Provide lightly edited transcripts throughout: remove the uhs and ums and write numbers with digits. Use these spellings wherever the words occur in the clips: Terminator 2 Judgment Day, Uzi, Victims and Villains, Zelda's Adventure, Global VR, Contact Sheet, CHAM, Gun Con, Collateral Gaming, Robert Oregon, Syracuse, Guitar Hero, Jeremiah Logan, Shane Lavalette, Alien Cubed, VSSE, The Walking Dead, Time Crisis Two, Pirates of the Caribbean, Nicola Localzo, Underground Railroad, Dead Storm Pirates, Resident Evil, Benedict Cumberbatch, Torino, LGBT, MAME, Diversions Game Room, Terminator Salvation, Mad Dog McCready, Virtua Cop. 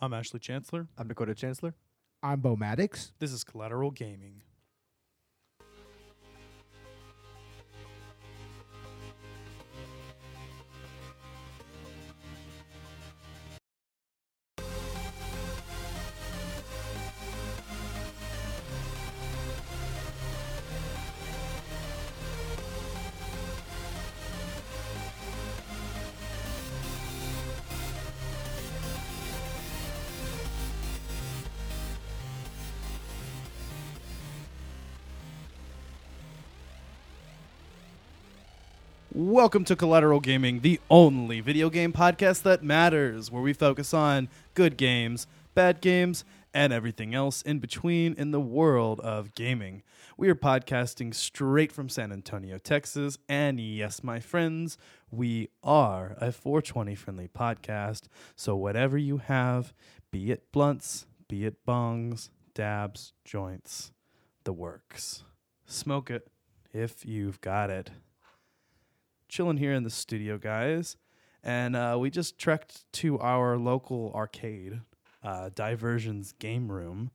I'm Ashley Chancellor. I'm Dakota Chancellor. I'm Beau Maddox. This is Collateral Gaming. Welcome to Collateral Gaming, the only video game podcast that matters, where we focus on good games, bad games, and everything else in between in the world of gaming. We are podcasting straight from San Antonio, Texas, and yes, my friends, we are a 420 friendly podcast, so whatever you have, be it blunts, be it bongs, dabs, joints, the works. Smoke it if you've got it. Chilling here in the studio, guys, and we just trekked to our local arcade, Diversions Game Room,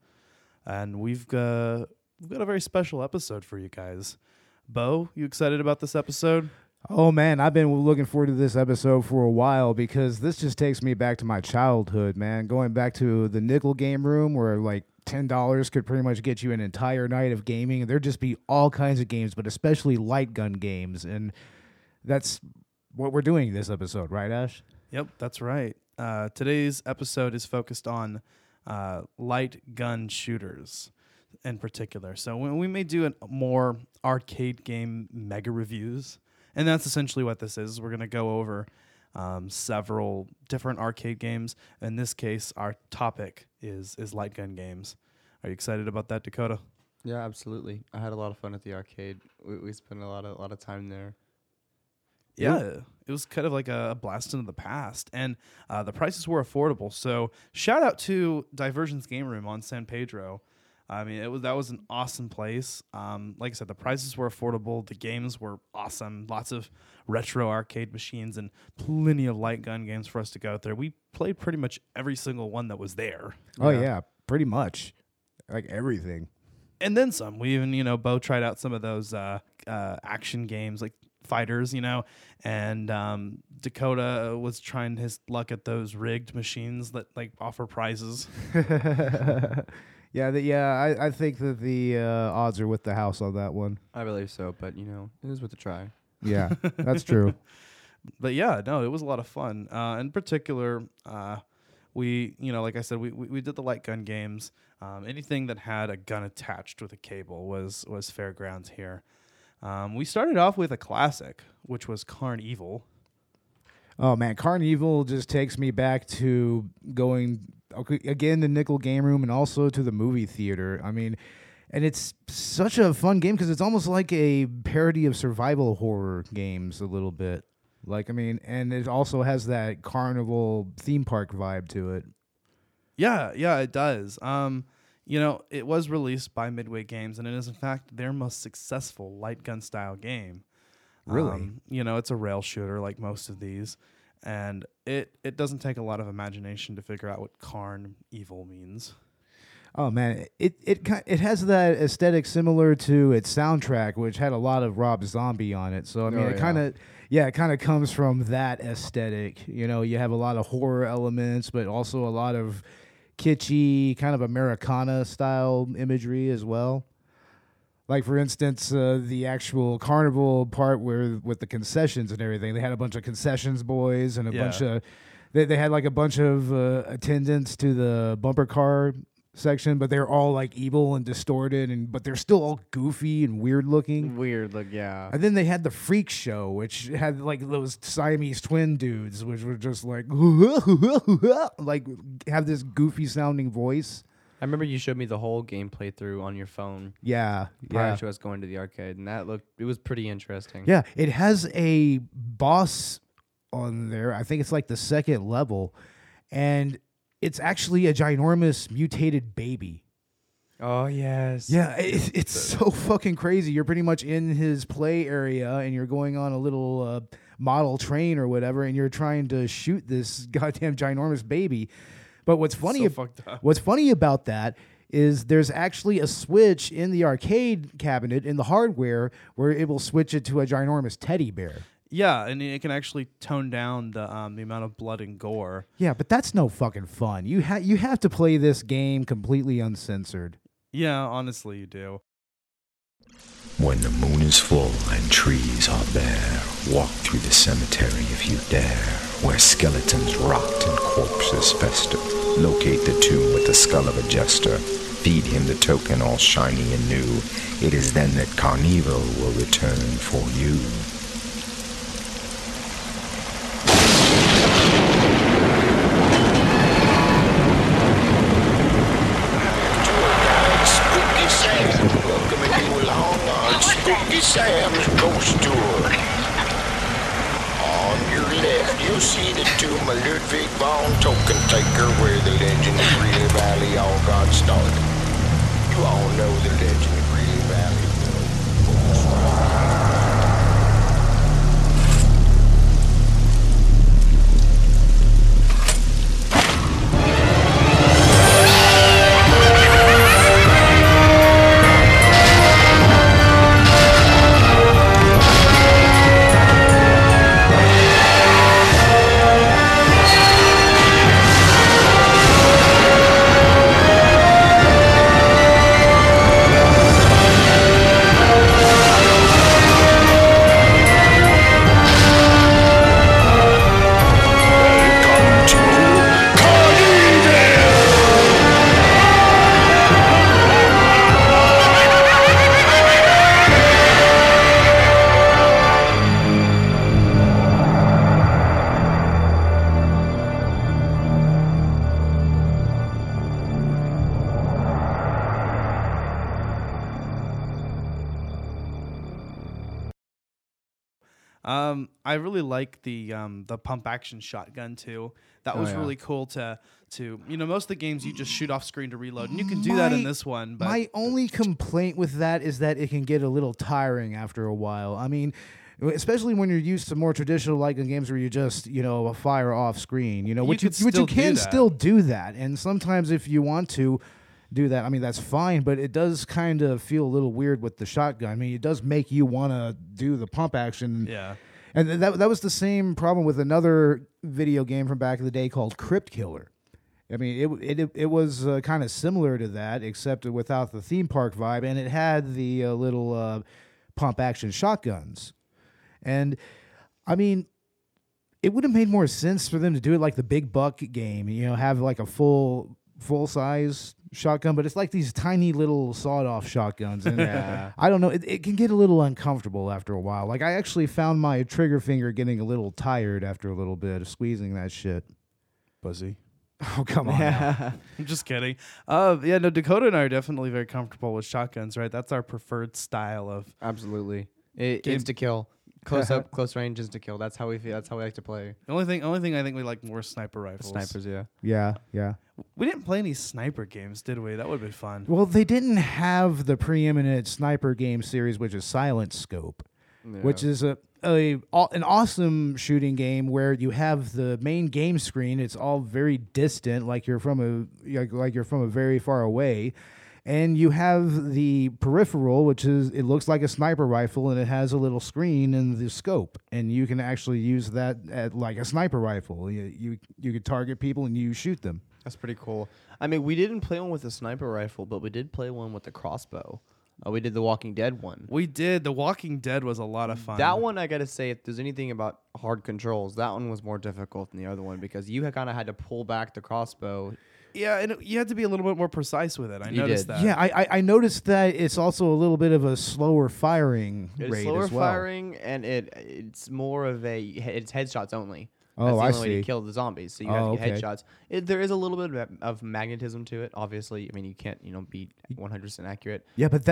and we've got a very special episode for you guys. Beau, you excited about this episode? Oh man, I've been looking forward to this episode for a while because this just takes me back to my childhood, man. Going back to the Nickel Game Room, where like $10 could pretty much get you an entire night of gaming. There'd just be all kinds of games, but especially light gun games. And that's what we're doing this episode, right, Ash? Yep, that's right. Today's episode is focused on light gun shooters in particular. So we may do more arcade game mega reviews, and that's essentially what this is. We're going to go over several different arcade games. In this case, our topic is light gun games. Are you excited about that, Dakota? Yeah, absolutely. I had a lot of fun at the arcade. We spent a lot of time there. Yeah, it was kind of like a blast into the past, and the prices were affordable. So shout out to Diversions Game Room on San Pedro. I mean, that was an awesome place. Like I said, the prices were affordable. The games were awesome. Lots of retro arcade machines and plenty of light gun games for us to go through. We played pretty much every single one that was there. Oh yeah, pretty much, like everything, and then some. We even Beau tried out some of those action games like fighters, and Dakota was trying his luck at those rigged machines that like offer prizes. I think that the odds are with the house on that one. I believe so, but it is worth a try. Yeah, that's true. But yeah, no, it was a lot of fun. In particular, we like I said, we did the light gun games. Anything that had a gun attached with a cable was fairgrounds here. We started off with a classic, which was CarnEvil. Oh, man. CarnEvil just takes me back to going, again, to Nickel Game Room and also to the movie theater. I mean, and it's such a fun game because it's almost like a parody of survival horror games a little bit. And it also has that carnival theme park vibe to it. Yeah, it does. It was released by Midway Games, and it is, in fact, their most successful light gun style game. Really? It's a rail shooter like most of these, and it doesn't take a lot of imagination to figure out what CarnEvil means. Oh, man. It has that aesthetic similar to its soundtrack, which had a lot of Rob Zombie on it. So, it kind of comes from that aesthetic. You have a lot of horror elements, but also a lot of kitschy kind of Americana style imagery as well. Like, for instance, the actual carnival part where with the concessions and everything, they had a bunch of concessions boys and a bunch of attendants to the bumper car section, but they're all like evil and distorted, but they're still all goofy and weird looking. Yeah. And then they had the freak show, which had like those Siamese twin dudes, which were just like have this goofy sounding voice. I remember you showed me the whole game playthrough on your phone. Yeah, prior to us going to the arcade, and it was pretty interesting. Yeah, it has a boss on there. I think it's like the second level, and it's actually a ginormous mutated baby. Oh, yes. Yeah, it's so fucking crazy. You're pretty much in his play area, and you're going on a little model train or whatever, and you're trying to shoot this goddamn ginormous baby. But what's funny about that is there's actually a switch in the arcade cabinet in the hardware where it will switch it to a ginormous teddy bear. Yeah, and it can actually tone down the amount of blood and gore. Yeah, but that's no fucking fun. You have to play this game completely uncensored. Yeah, honestly, you do. When the moon is full and trees are bare, walk through the cemetery if you dare, where skeletons rot and corpses fester. Locate the tomb with the skull of a jester. Feed him the token all shiny and new. It is then that CarnEvil will return for you. Sam's ghost tour. On your left, you'll see the tomb of Ludwig von Token Taker, where the legend of Greeley Valley all got started. You all know the legend of Greeley I really like the pump action shotgun too. That was really cool to most of the games you just shoot off screen to reload, and you can do that in this one. But my only complaint with that is that it can get a little tiring after a while. I mean, especially when you're used to more traditional like games where you just fire off screen. You can still do that, and sometimes if you want to do that, I mean that's fine, but it does kind of feel a little weird with the shotgun. I mean, it does make you want to do the pump action. Yeah. And that was the same problem with another video game from back in the day called Crypt Killer. I mean, it was kind of similar to that, except without the theme park vibe, and it had the little pump action shotguns. And I mean, it would have made more sense for them to do it like the Big Buck game, have like a full size shotgun, but it's like these tiny little sawed-off shotguns, and I don't know, it can get a little uncomfortable after a while. Like, I actually found my trigger finger getting a little tired after a little bit of squeezing that shit. Pussy. Oh, come on. I'm just kidding. Dakota and I are definitely very comfortable with shotguns, right? That's our preferred style of... Absolutely. It's to kill. Close up, close range is to kill. That's how we feel. That's how we like to play. The only thing I think we like more is sniper rifles. Snipers, yeah. Yeah, yeah. We didn't play any sniper games, did we? That would have been fun. Well, they didn't have the preeminent sniper game series, which is Silent Scope, which is an awesome shooting game where you have the main game screen. It's all very distant, like you're from a very far away. And you have the peripheral, which is, it looks like a sniper rifle, and it has a little screen and the scope. And you can actually use that at, like a sniper rifle. You could target people and you shoot them. That's pretty cool. I mean, we didn't play one with a sniper rifle, but we did play one with a crossbow. We did the Walking Dead one. We did. The Walking Dead was a lot of fun. That one, I got to say, if there's anything about hard controls, that one was more difficult than the other one because you kind of had to pull back the crossbow. Yeah, and you had to be a little bit more precise with it. I noticed that. Yeah, I noticed that it's also a little bit of a slower firing rate as well. It's slower firing, and it's more of it's headshots only. Oh, I see. That's the only way to kill the zombies, so you have to get headshots. There is a little bit of magnetism to it, obviously. I mean, you can't be 100% accurate. Yeah, but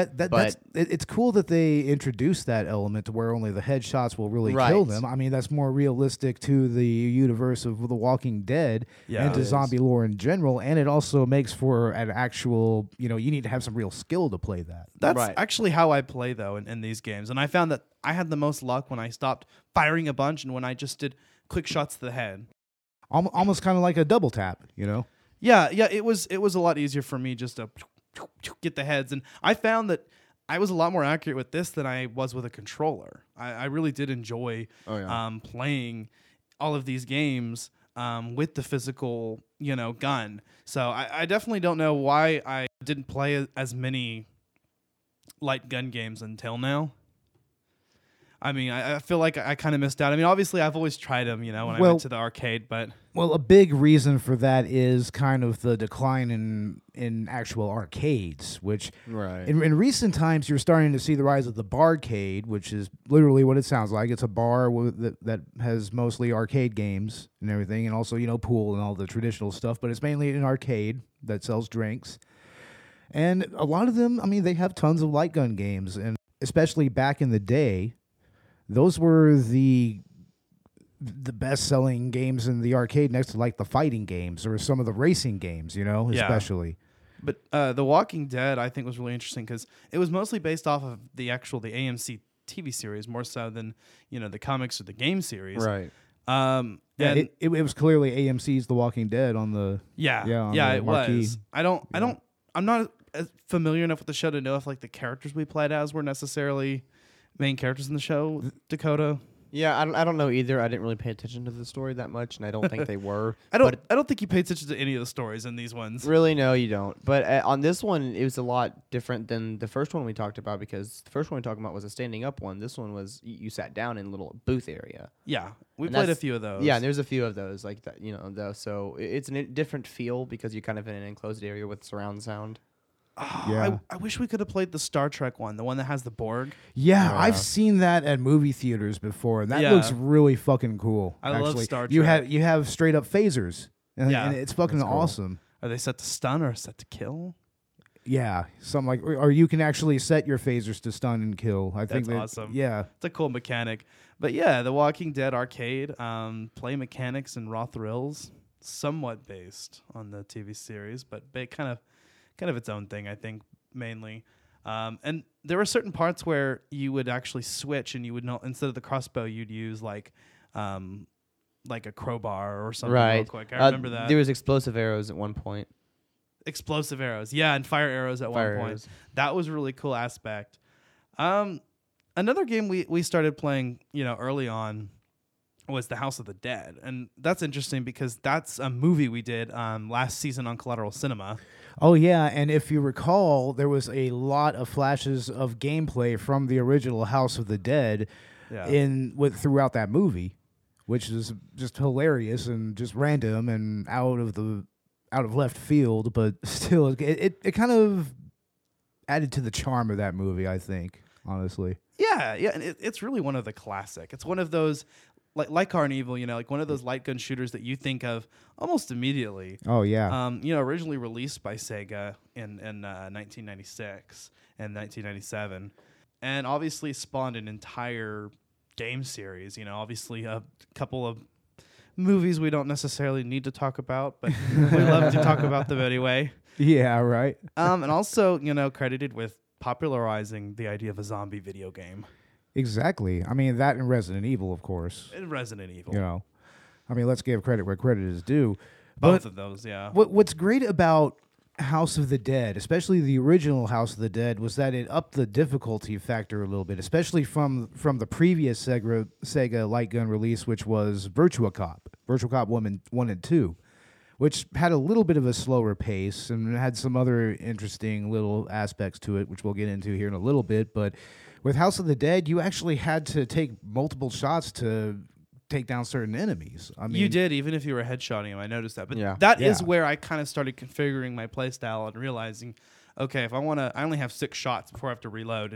it's cool that they introduced that element to where only the headshots will really kill them. I mean, that's more realistic to the universe of The Walking Dead and to zombie lore in general, and it also makes for an actual, you need to have some real skill to play that. That's actually how I play, though, in these games, and I found that I had the most luck when I stopped firing a bunch and when I just did quick shots to the head. Almost kind of like a double tap, Yeah, it was a lot easier for me just to get the heads, and I found that I was a lot more accurate with this than I was with a controller. I really did enjoy playing all of these games with the physical, gun. So I definitely don't know why I didn't play as many light gun games until now. I mean, I feel like I kind of missed out. I mean, obviously, I've always tried them, when I went to the arcade. But a big reason for that is kind of the decline in actual arcades, which in recent times you're starting to see the rise of the barcade, which is literally what it sounds like. It's a bar that has mostly arcade games and everything, and also pool and all the traditional stuff. But it's mainly an arcade that sells drinks, and a lot of them, they have tons of light gun games, and especially back in the day. Those were the best-selling games in the arcade next to, like, the fighting games or some of the racing games, especially. But The Walking Dead, I think, was really interesting because it was mostly based off of the AMC TV series more so than, the comics or the game series. Right. It was clearly AMC's The Walking Dead on the... it marquee. Was. I'm not familiar enough with the show to know if, the characters we played as were necessarily... main characters in the show, Dakota. Yeah, I don't know either. I didn't really pay attention to the story that much, and I don't think they were. I don't think you pay attention to any of the stories in these ones. Really, no, you don't. But on this one, it was a lot different than the first one we talked about because the first one we talked about was a standing up one. This one was you sat down in a little booth area. Yeah, we played a few of those. Yeah, and there's a few of those like that. So it's a different feel because you're kind of in an enclosed area with surround sound. Oh, yeah. I wish we could have played the Star Trek one, the one that has the Borg. Yeah, I've seen that at movie theaters before. That looks really fucking cool. I love Star Trek. You have straight up phasers, and it's fucking awesome. Cool. Are they set to stun or set to kill? Yeah, something like, or you can actually set your phasers to stun and kill. I think that's awesome. Yeah, it's a cool mechanic. But yeah, The Walking Dead arcade, Play Mechanix and Raw Thrills, somewhat based on the TV series, but kind of its own thing, I think, mainly. And there were certain parts where you would actually switch and you would not, instead of the crossbow, you'd use like a crowbar or something real quick. I remember that. There was explosive arrows at one point. Explosive arrows, yeah, and fire arrows at one point. That was a really cool aspect. Another game we started playing, early on was the House of the Dead. And that's interesting because that's a movie we did last season on Collateral Cinema. Oh, yeah, and if you recall, there was a lot of flashes of gameplay from the original House of the Dead throughout that movie, which is just hilarious and just random and out of left field, but still, it kind of added to the charm of that movie, I think, honestly. Yeah, and it's really one of the classic. It's one of those... Like CarnEvil, one of those light gun shooters that you think of almost immediately. Oh, yeah. Originally released by Sega in 1996 and 1997. And obviously spawned an entire game series. Obviously a couple of movies we don't necessarily need to talk about, but we love to talk about them anyway. Yeah, right. And also, credited with popularizing the idea of a zombie video game. Exactly. That and Resident Evil, of course. Let's give credit where credit is due. Both of those, yeah. What's great about House of the Dead, especially the original House of the Dead, was that it upped the difficulty factor a little bit, especially from the previous Sega light gun release, which was Virtua Cop 1 and 2, which had a little bit of a slower pace and had some other interesting little aspects to it, which we'll get into here in a little bit, but... With House of the Dead, you actually had to take multiple shots to take down certain enemies. You did, even if you were headshotting them. I noticed that. But that is where I kind of started configuring my playstyle and realizing, okay, if I want to, I only have 6 shots before I have to reload.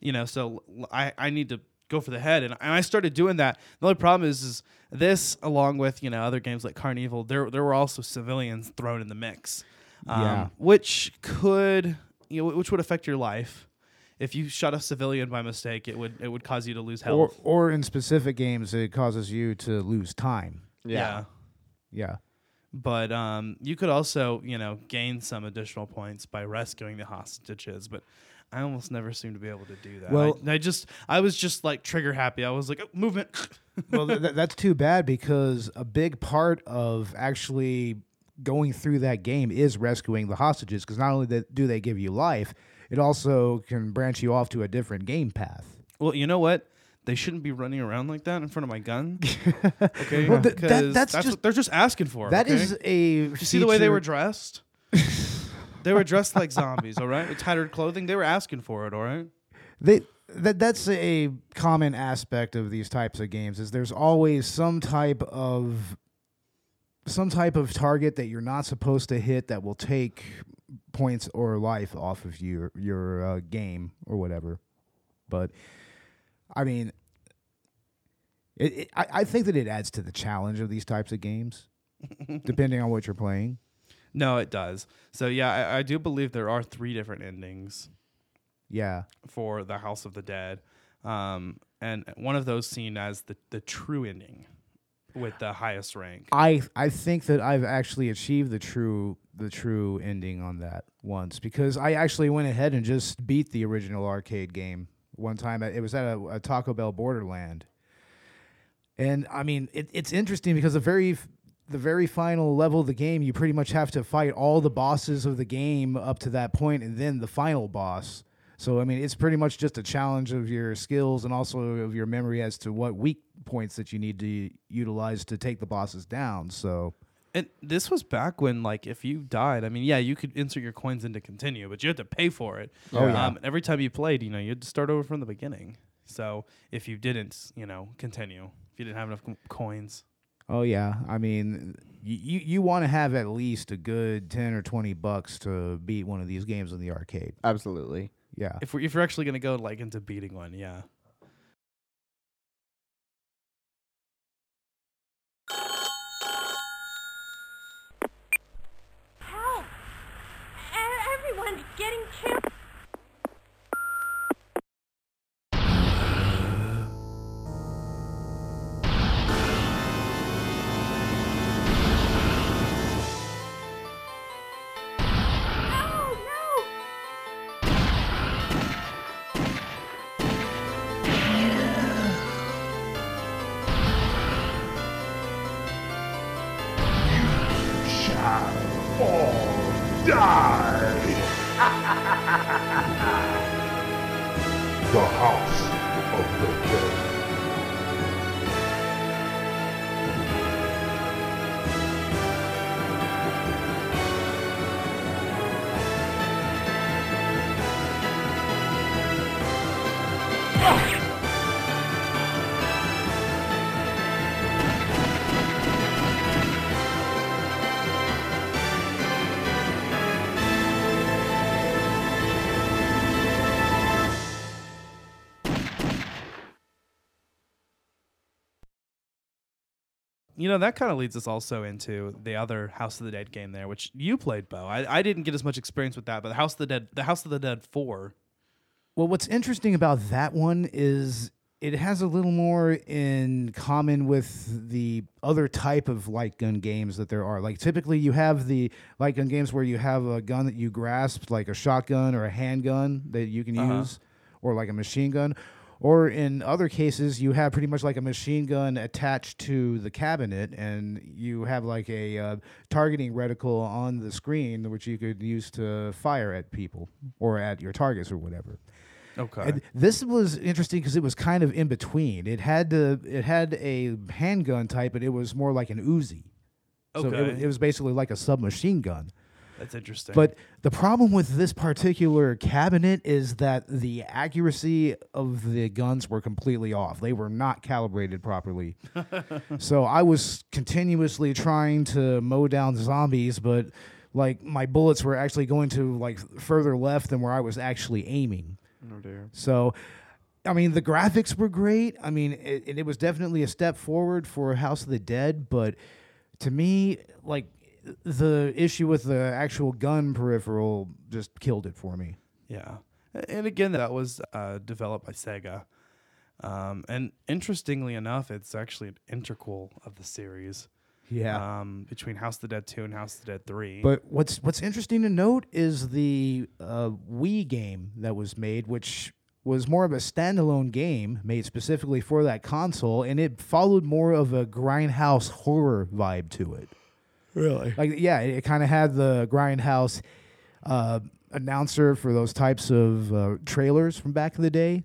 And, so I need to go for the head. And I started doing that. The only problem is this, along with, other games like CarnEvil, there were also civilians thrown in the mix, which could, which would affect your life. If you shot a civilian by mistake, it would cause you to lose health. Or in specific games, it causes you to lose time. Yeah. But you could also, gain some additional points by rescuing the hostages. But I almost never seem to be able to do that. Well, I was just like trigger happy. I was like, oh, movement. Well, that's too bad because a big part of actually going through that game is rescuing the hostages, because not only do they give you life, it also can branch you off to a different game path. Well, you know what? They shouldn't be running around like that in front of my gun. Okay, well, that's just, they're just asking for. That okay? is a. Did you see the way they were dressed? They were dressed like zombies. All right, with tattered clothing. They were asking for it. All right. That's a common aspect of these types of games, is there's always some type of target that you're not supposed to hit that will take points or life off of your game or whatever. But I mean, I think that it adds to the challenge of these types of games, depending on what you're playing. No, it does. So yeah, I do believe there are 3 different endings. Yeah, for the House of the Dead, and one of those seen as the true ending, with the highest rank. I think that I've actually achieved the true ending on that once, because I actually went ahead and just beat the original arcade game one time. It was at a Taco Bell Borderland, and I mean it's interesting because the very final level of the game, you pretty much have to fight all the bosses of the game up to that point, and then the final boss. So, I mean, it's pretty much just a challenge of your skills and also of your memory as to what weak points that you need to utilize to take the bosses down. So, and this was back when, like, if you died, I mean, yeah, you could insert your coins into continue, but you had to pay for it. Oh, yeah. Every time you played, you know, you had to start over from the beginning. So if you didn't, you know, continue, if you didn't have enough coins. Oh, yeah. I mean, you want to have at least a good 10 or 20 bucks to beat one of these games in the arcade. Absolutely. Yeah. If you're actually going to go like into beating one, yeah. Help! Everyone's getting killed. You know, that kind of leads us also into the other House of the Dead game there, which you played, Beau. I didn't get as much experience with that, but the House of the Dead 4. Well, what's interesting about that one is it has a little more in common with the other type of light gun games that there are. Like, typically you have the light gun games where you have a gun that you grasp, like a shotgun or a handgun that you can use, or like a machine gun. Or in other cases, you have pretty much like a machine gun attached to the cabinet, and you have like a targeting reticle on the screen, which you could use to fire at people or at your targets or whatever. Okay. And this was interesting because it was kind of in between. It had a handgun type, but it was more like an Uzi. Okay. So it was basically like a submachine gun. That's interesting. But the problem with this particular cabinet is that the accuracy of the guns were completely off. They were not calibrated properly. So I was continuously trying to mow down zombies, but like my bullets were actually going to like further left than where I was actually aiming. Oh dear. So I mean, the graphics were great. I mean, it was definitely a step forward for House of the Dead, but to me, like, the issue with the actual gun peripheral just killed it for me. Yeah. And again, that was developed by Sega. And interestingly enough, it's actually an integral of the series. Yeah. Between House of the Dead 2 and House of the Dead 3. But what's interesting to note is the Wii game that was made, which was more of a standalone game made specifically for that console, and it followed more of a grindhouse horror vibe to it. Really? Like, yeah, it kind of had the Grindhouse announcer for those types of trailers from back in the day.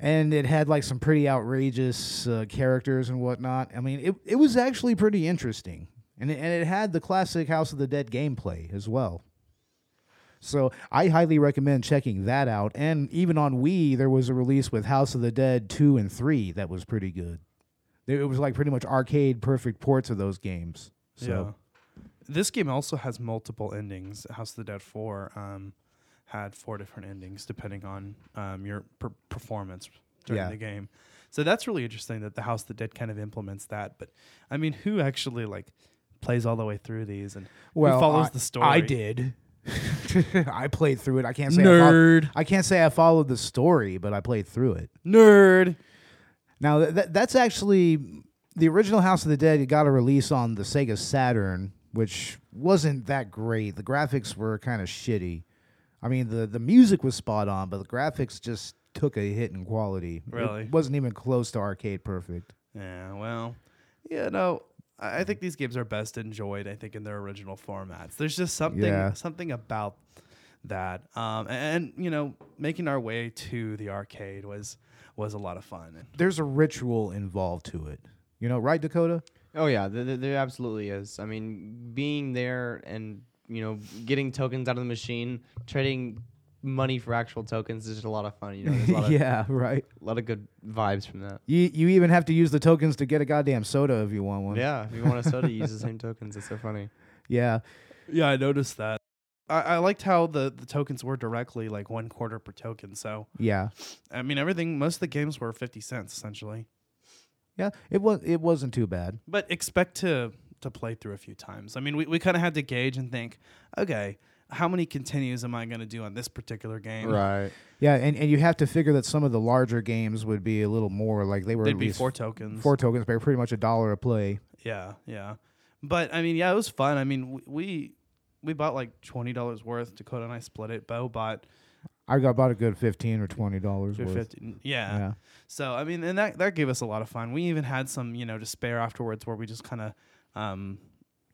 And it had like some pretty outrageous characters and whatnot. I mean, it was actually pretty interesting. And it had the classic House of the Dead gameplay as well. So I highly recommend checking that out. And even on Wii, there was a release with House of the Dead 2 and 3 that was pretty good. It was like pretty much arcade perfect ports of those games. So. Yeah. This game also has multiple endings. House of the Dead 4 had 4 different endings depending on your performance during the game. So that's really interesting that the House of the Dead kind of implements that. But, I mean, who actually like plays all the way through these and who follows the story? I did. I played through it. I can't say nerd. I can't say I followed the story, but I played through it. Nerd. Now, that's actually... The original House of the Dead got a release on the Sega Saturn, which wasn't that great. The graphics were kind of shitty. I mean, the music was spot on, but the graphics just took a hit in quality. Really? It wasn't even close to arcade perfect. Yeah, well, you know, I think these games are best enjoyed, I think, in their original formats. There's just something about that. You know, making our way to the arcade was a lot of fun. There's a ritual involved to it. You know, right, Dakota? Oh, yeah, there absolutely is. I mean, being there and, you know, getting tokens out of the machine, trading money for actual tokens is just a lot of fun. You know, a lot of good vibes from that. You even have to use the tokens to get a goddamn soda if you want one. Yeah, if you want a soda, you use the same tokens. It's so funny. Yeah. Yeah, I noticed that. I liked how the tokens were directly like $0.25 per token. So, yeah. I mean, most of the games were 50 cents, essentially. Yeah, it wasn't too bad. But expect to play through a few times. I mean, we kind of had to gauge and think, okay, how many continues am I going to do on this particular game? Right. Yeah, and you have to figure that some of the larger games would be a little more, like they were They'd at least be $4. $4, but pretty much $1 a play. Yeah, yeah. But, I mean, yeah, it was fun. I mean, we bought like $20 worth. Dakota and I split it. Beau bought... I bought a good $15 or $20 worth. 15, yeah. So, I mean, and that gave us a lot of fun. We even had some, you know, to spare afterwards where we just kind of...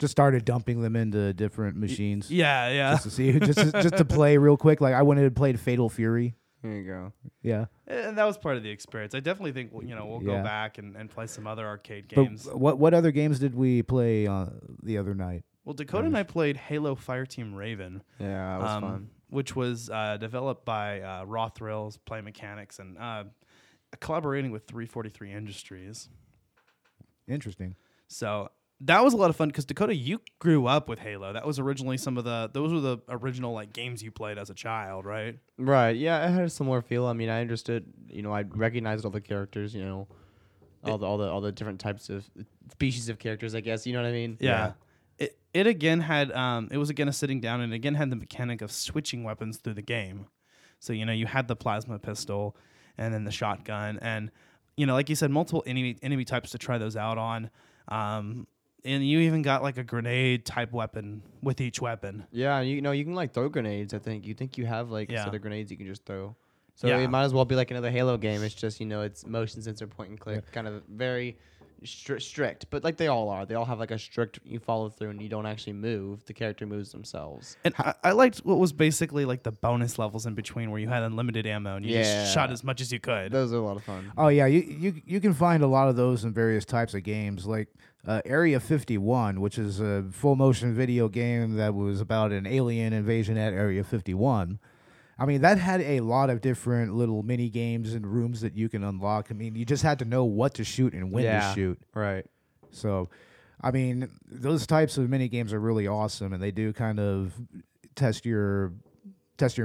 just started dumping them into different machines. Yeah, yeah. Just to see, just to play real quick. Like, I went and played Fatal Fury. There you go. Yeah. And that was part of the experience. I definitely think, you know, we'll go back and play some other arcade games. But what other games did we play the other night? Well, Dakota and I played Halo Fireteam Raven. Yeah, that was fun. Which was developed by Raw Thrills, Play Mechanix, and collaborating with 343 Industries. Interesting. So that was a lot of fun because Dakota, you grew up with Halo. That was originally those were the original like games you played as a child, right? Right. Yeah, I had a similar feel. I mean, I understood. You know, I recognized all the characters. You know, all the different types of species of characters. I guess you know what I mean. Yeah. It again had it was again a sitting down and again had the mechanic of switching weapons through the game. So, you know, you had the plasma pistol and then the shotgun and, you know, like you said, multiple enemy types to try those out on. And you even got like a grenade type weapon with each weapon. Yeah, you know, you can like throw grenades, I think. You think you have like a set of grenades you can just throw. So it might as well be like another Halo game. It's just, you know, it's motion sensor point and click, kind of very strict, but like they all are. They all have like a strict, you follow through and you don't actually move. The character moves themselves. And I liked what was basically like the bonus levels in between where you had unlimited ammo and you just shot as much as you could. Those are a lot of fun. Oh yeah, you can find a lot of those in various types of games like Area 51, which is a full motion video game that was about an alien invasion at Area 51. I mean, that had a lot of different little mini games and rooms that you can unlock. I mean, you just had to know what to shoot and when to shoot. Right. So, I mean, those types of mini games are really awesome, and they do kind of test your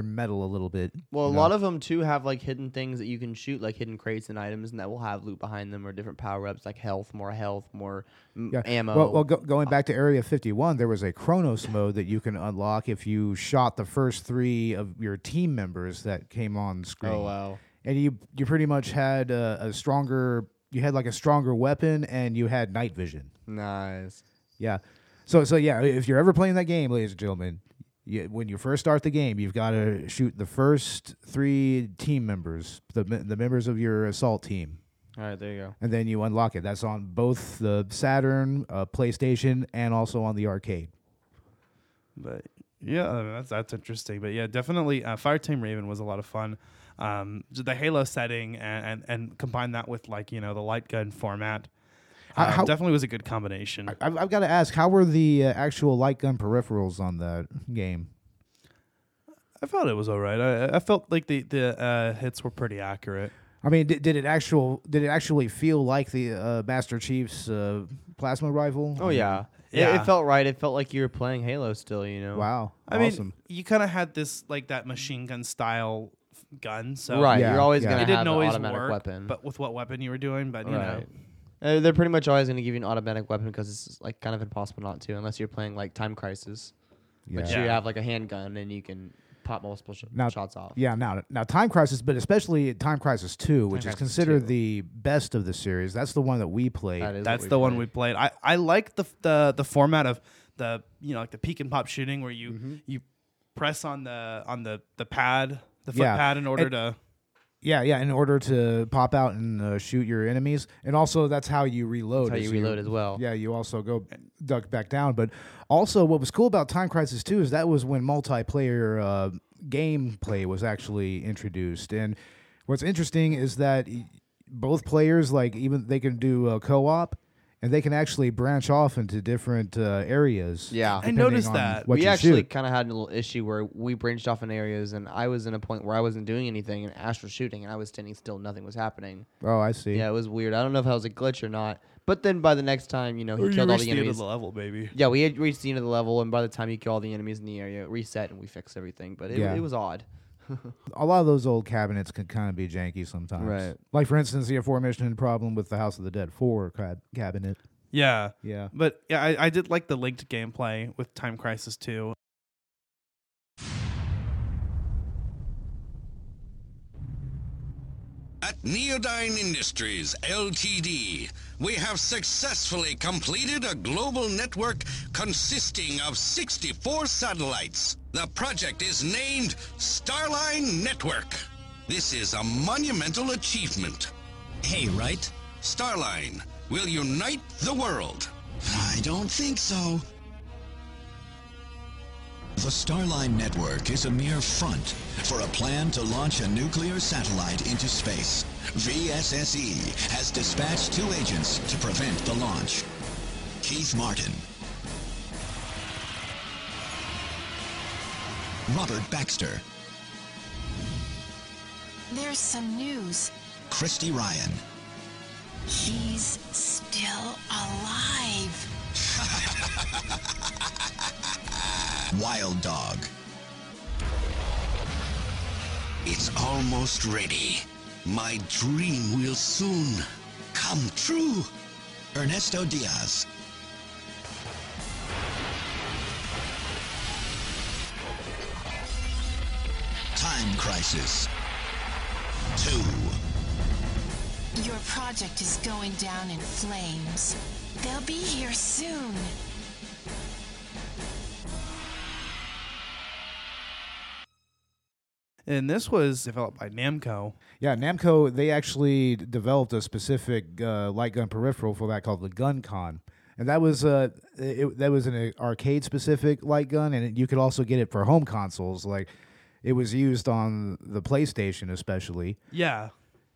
metal a little bit. Well, a lot of them, too, have, like, hidden things that you can shoot, like hidden crates and items, and that will have loot behind them or different power-ups, like health, more ammo. Well, going back to Area 51, there was a Chronos mode that you can unlock if you shot the first 3 of your team members that came on screen. Oh, wow. And you pretty much had a stronger weapon, and you had night vision. Nice. Yeah. So yeah, if you're ever playing that game, ladies and gentlemen, when you first start the game, you've got to shoot the first 3 team members, the members of your assault team. All right, there you go. And then you unlock it. That's on both the Saturn, PlayStation, and also on the arcade. But yeah, that's interesting. But yeah, definitely Fireteam Raven was a lot of fun. The Halo setting and combine that with like, you know, the light gun format. Definitely was a good combination. I've got to ask, how were the actual light gun peripherals on that game? I felt it was all right. I felt like the hits were pretty accurate. I mean, did it actually feel like the Master Chief's plasma rifle? Oh yeah. Yeah, it felt right. It felt like you were playing Halo still, you know. Wow. I mean, you kind of had this like that machine gun style gun, so right. Yeah. You're always going to have an automatic weapon. But with what weapon you were doing, but you know. They're pretty much always going to give you an automatic weapon because it's like kind of impossible not to, unless you're playing like Time Crisis, which you have like a handgun and you can pop multiple shots off. Yeah, now Time Crisis, but especially Time Crisis 2, which is considered the best of the series. That's the one that we played. That's the one we played. I like the format of the, you know, like the peek and pop shooting where you you press on the pad, the foot pad in order to. Yeah, in order to pop out and shoot your enemies. And also, that's how you reload. That's how you reload as well. Yeah, you also go duck back down. But also, what was cool about Time Crisis 2 is that was when multiplayer gameplay was actually introduced. And what's interesting is that both players, like, even they can do co-op, and they can actually branch off into different areas. Yeah, I noticed that. We actually kind of had a little issue where we branched off in areas, and I was in a point where I wasn't doing anything, and Ash was shooting, and I was standing still. Nothing was happening. Oh, I see. Yeah, it was weird. I don't know if that was a glitch or not. But then by the next time, you know, he killed all the enemies. We reached the end of the level, baby. Yeah, we had reached the end of the level, and by the time you kill all the enemies in the area, it reset, and we fixed everything. But it was odd. A lot of those old cabinets can kind of be janky sometimes. Right. Like, for instance, the aforementioned problem with the House of the Dead 4 cabinet. Yeah. Yeah. But yeah, I did like the linked gameplay with Time Crisis 2. At Neodyne Industries, LTD, we have successfully completed a global network consisting of 64 satellites. The project is named Starline Network. This is a monumental achievement. Hey, right? Starline will unite the world. I don't think so. The Starline Network is a mere front for a plan to launch a nuclear satellite into space. VSSE has dispatched 2 agents to prevent the launch. Keith Martin. Robert Baxter. There's some news. Christy Ryan. He's still alive. Wild Dog. It's almost ready. My dream will soon come true. Ernesto Diaz. Time Crisis 2. Your project is going down in flames. They'll be here soon. And this was developed by Namco. Yeah, Namco, they actually developed a specific light gun peripheral for that called the Gun Con. And that was an arcade-specific light gun, and you could also get it for home consoles. Like, it was used on the PlayStation especially. Yeah.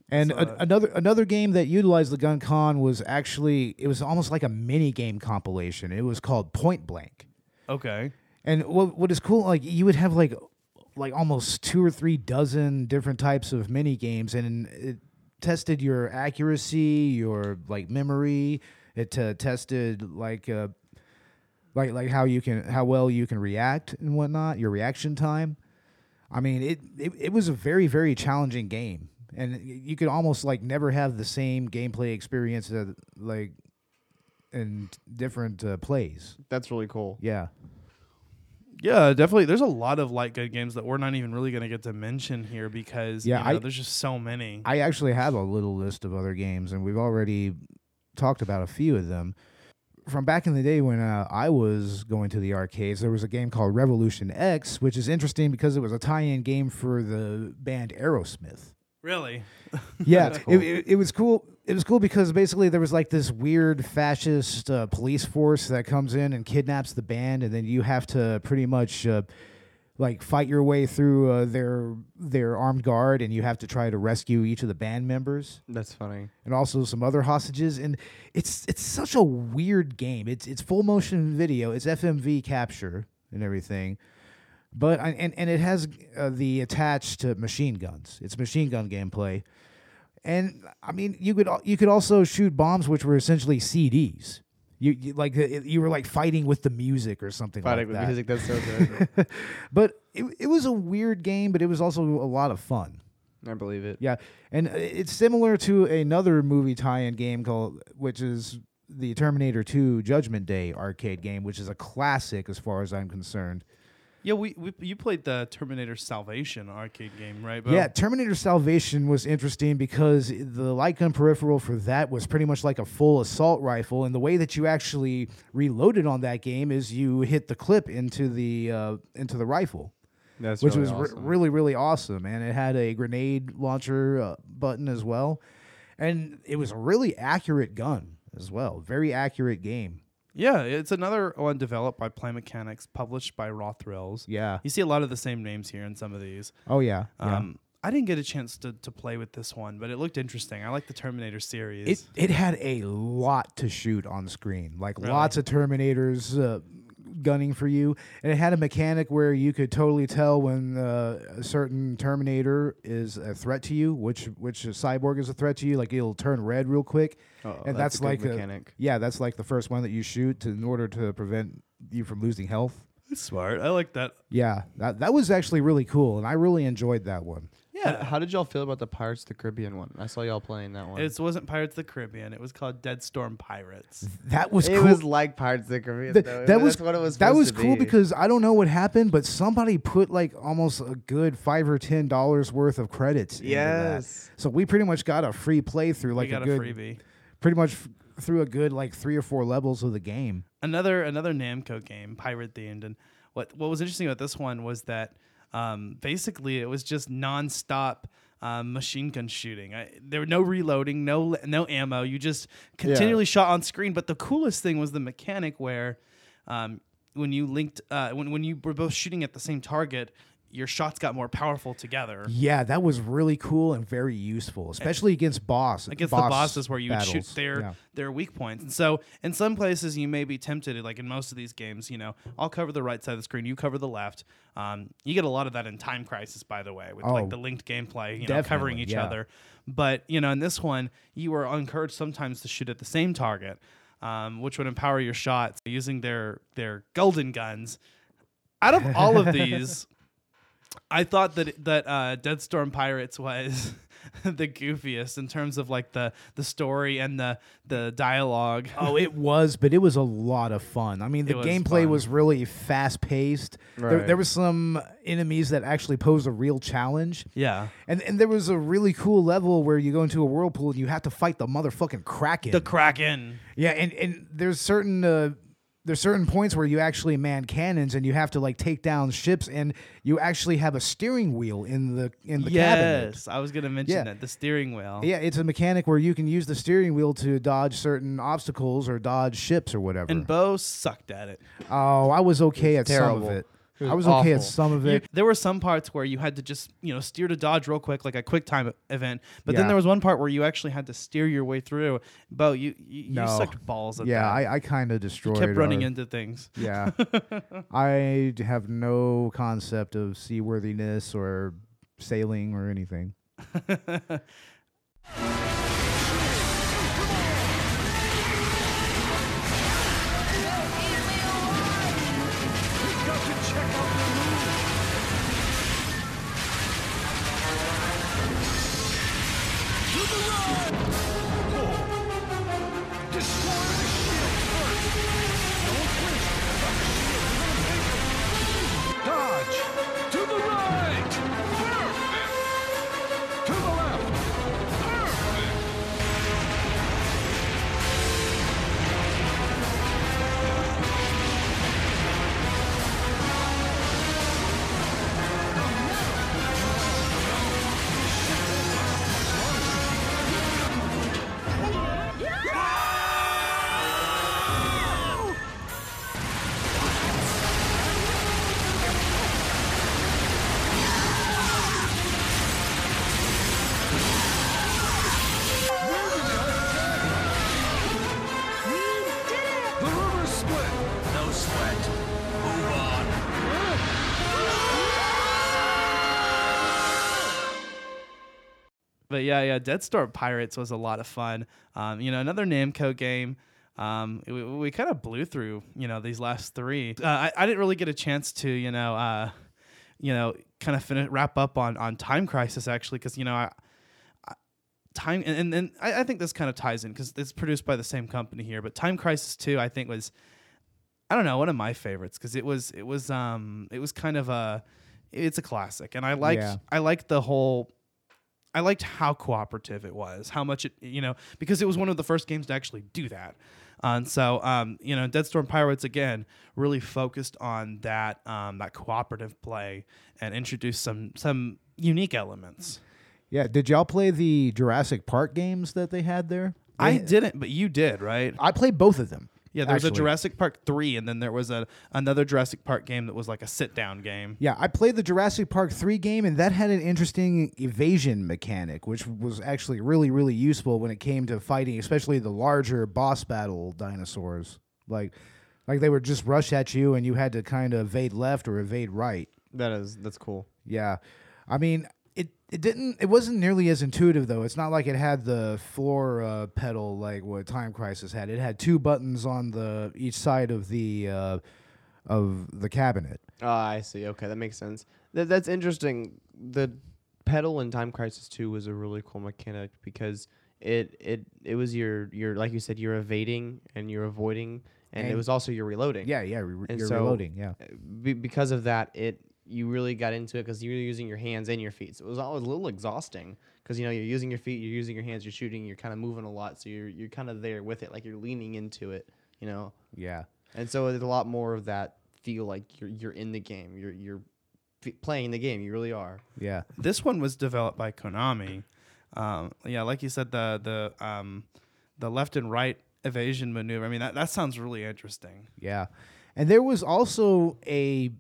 And another game that utilized the Gun Con was actually, it was almost like a mini-game compilation. It was called Point Blank. Okay. And what is cool, like, you would have, like almost 2 or 3 dozen different types of mini games, and it tested your accuracy, your like memory. It tested like how well you can react and whatnot, your reaction time. I mean, it was a very, very challenging game, and you could almost like never have the same gameplay experience that, like in different plays. That's really cool. Yeah. Yeah, definitely. There's a lot of light gun games that we're not even really going to get to mention here because there's just so many. I actually have a little list of other games, and we've already talked about a few of them. From back in the day when I was going to the arcades, there was a game called Revolution X, which is interesting because it was a tie-in game for the band Aerosmith. Really? Yeah, that's cool. It was cool. It was cool because basically there was like this weird fascist police force that comes in and kidnaps the band, and then you have to pretty much like fight your way through their armed guard, and you have to try to rescue each of the band members. That's funny. And also some other hostages, and it's such a weird game. It's full motion video. It's FMV capture and everything. But and it has the attached machine guns. It's machine gun gameplay, and I mean you could also shoot bombs, which were essentially CDs. You like you were like fighting with the music or something. Fighting like that. Fighting with music, that's so good. But it was a weird game, but it was also a lot of fun. I believe it. Yeah, and it's similar to another movie tie-in game which is the Terminator 2 Judgment Day arcade game, which is a classic as far as I'm concerned. Yeah, you played the Terminator Salvation arcade game, right, Bo? Yeah, Terminator Salvation was interesting because the light gun peripheral for that was pretty much like a full assault rifle, and the way that you actually reloaded on that game is you hit the clip into the rifle, really, really awesome. And it had a grenade launcher button as well, and it was a really accurate gun as well. Very accurate game. Yeah, it's another one developed by Play Mechanix, published by Raw Thrills. Yeah. You see a lot of the same names here in some of these. Oh, yeah. I didn't get a chance to play with this one, but it looked interesting. I like the Terminator series. It had a lot to shoot on screen, like really? Lots of Terminators gunning for you. And it had a mechanic where you could totally tell when a certain Terminator is a threat to you, which cyborg is a threat to you. Like it'll turn red real quick. Uh-oh, and that's a like mechanic. That's like the first one that you shoot in order to prevent you from losing health. That's smart. I like that. Yeah, that was actually really cool, and I really enjoyed that one. Yeah. How did y'all feel about the Pirates of the Caribbean one? I saw y'all playing that one. It wasn't Pirates of the Caribbean. It was called Dead Storm Pirates. That was cool. It was like Pirates of the Caribbean, though. That's what it was supposed to be. That was cool because I don't know what happened, but somebody put like almost a good $5 or $10 worth of credits into that. So we pretty much got a free playthrough. Like we got a freebie. Pretty much through a good like 3 or 4 levels of the game. Another Namco game, pirate themed. And what was interesting about this one was that basically, it was just nonstop machine gun shooting. There were no reloading, no ammo. You just continually shot on screen. But the coolest thing was the mechanic where when you linked, when you were both shooting at the same target, your shots got more powerful together. Yeah, that was really cool and very useful, especially against boss. Against the bosses where you would shoot their weak points. And so in some places you may be tempted, like in most of these games, I'll cover the right side of the screen, you cover the left. You get a lot of that in Time Crisis, by the way, with like the linked gameplay, covering each other. But, in this one, you were encouraged sometimes to shoot at the same target, which would empower your shots using their golden guns. Out of all of these... I thought that Dead Storm Pirates was the goofiest in terms of like the story and the dialogue. Oh, it was, but it was a lot of fun. I mean, the gameplay was really fast paced. Right. There were some enemies that actually posed a real challenge. Yeah, and there was a really cool level where you go into a whirlpool and you have to fight the motherfucking Kraken. The Kraken. Yeah, and there's certain. There's certain points where you actually man cannons and you have to like take down ships, and you actually have a steering wheel in the cabinet. Yes, I was going to mention that, the steering wheel. Yeah, it's a mechanic where you can use the steering wheel to dodge certain obstacles or dodge ships or whatever. And Beau sucked at it. Oh, I was okay at some of it. I was okay at some of it. There were some parts where you had to just, steer to dodge real quick, like a quick time event. But then there was one part where you actually had to steer your way through. Beau, you sucked balls at that. Yeah, I kind of destroyed it. Kept running into things. Yeah. I have no concept of seaworthiness or sailing or anything. But yeah, Dead Storm Pirates was a lot of fun. Another Namco game. We kind of blew through, these last three. I didn't really get a chance to, kind of wrap up on Time Crisis, actually, because, I think this kind of ties in because it's produced by the same company here. But Time Crisis 2, I think, was, I don't know, one of my favorites because it was kind of it's a classic, and I liked how cooperative it was, how much it, because it was one of the first games to actually do that. So, Dead Storm Pirates, again, really focused on that that cooperative play and introduced some unique elements. Yeah. Did y'all play the Jurassic Park games that they had there? I didn't, but you did, right? I played both of them. Yeah, there was a Jurassic Park 3, and then there was another Jurassic Park game that was like a sit-down game. Yeah, I played the Jurassic Park 3 game, and that had an interesting evasion mechanic, which was actually really, really useful when it came to fighting, especially the larger boss battle dinosaurs. Like they would just rush at you, and you had to kind of evade left or evade right. That's cool. Yeah. I mean... It wasn't nearly as intuitive, though. It's not like it had the floor pedal like what Time Crisis had. It had two buttons on each side of the cabinet. Oh, I see. Okay, that makes sense. That's interesting. The pedal in Time Crisis 2 was a really cool mechanic because it was your like you said, you're evading and you're avoiding, and it was also your reloading. Yeah, reloading. Yeah, because of that, you really got into it because you were using your hands and your feet. So it was always a little exhausting because, you're using your feet, you're using your hands, you're shooting, you're kind of moving a lot. So you're kind of there with it, like you're leaning into it, Yeah. And so there's a lot more of that feel like you're in the game. You're playing the game. You really are. Yeah. This one was developed by Konami. Like you said, the left and right evasion maneuver. I mean, that sounds really interesting. Yeah. And there was also a...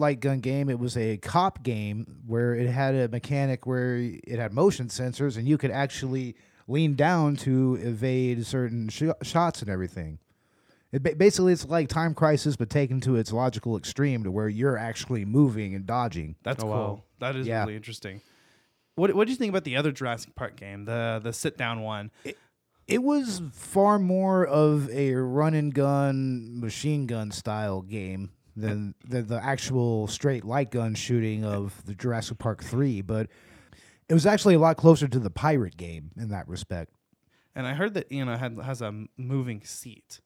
light gun game. It was a cop game where it had a mechanic where it had motion sensors and you could actually lean down to evade certain shots and everything. Basically, it's like Time Crisis, but taken to its logical extreme to where you're actually moving and dodging. That's cool. Wow. That is really interesting. What do you think about the other Jurassic Park game, the sit-down one? It was far more of a run-and-gun, machine gun style game than the actual straight light gun shooting of the Jurassic Park 3, but it was actually a lot closer to the pirate game in that respect. And I heard that has a moving seat.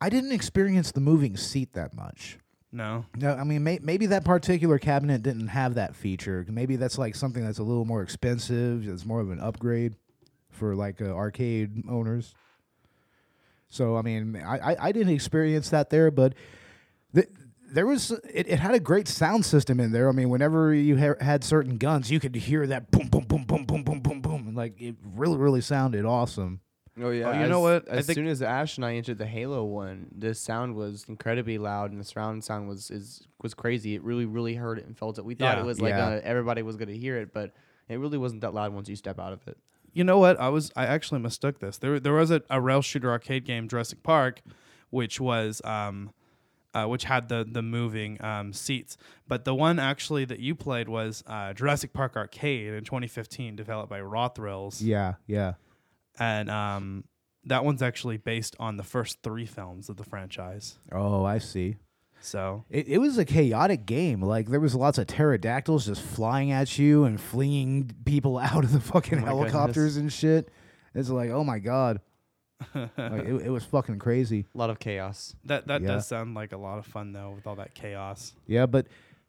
I didn't experience the moving seat that much. No, I mean maybe that particular cabinet didn't have that feature. Maybe that's like something that's a little more expensive. It's more of an upgrade for like arcade owners. So I mean, I didn't experience that there, but there was it had a great sound system in there. I mean, whenever you had certain guns, you could hear that boom, boom, boom, boom, boom, boom, boom, boom, and like it really, really sounded awesome. Oh yeah, As soon as Ash and I entered the Halo one, the sound was incredibly loud, and the surround sound was crazy. It really, really heard it and felt it. We thought it was like everybody was gonna hear it, but it really wasn't that loud once you step out of it. You know what? I actually mistook this. There was a rail shooter arcade game, Jurassic Park, which was which had the moving seats. But the one actually that you played was Jurassic Park Arcade in 2015, developed by Raw Thrills. Yeah. And that one's actually based on the first three films of the franchise. Oh, I see. So it was a chaotic game. Like there was lots of pterodactyls just flying at you and flinging people out of the fucking helicopters and shit. It's like, oh my god, like, it was fucking crazy. A lot of chaos. That does sound like a lot of fun though, with all that chaos. Yeah, but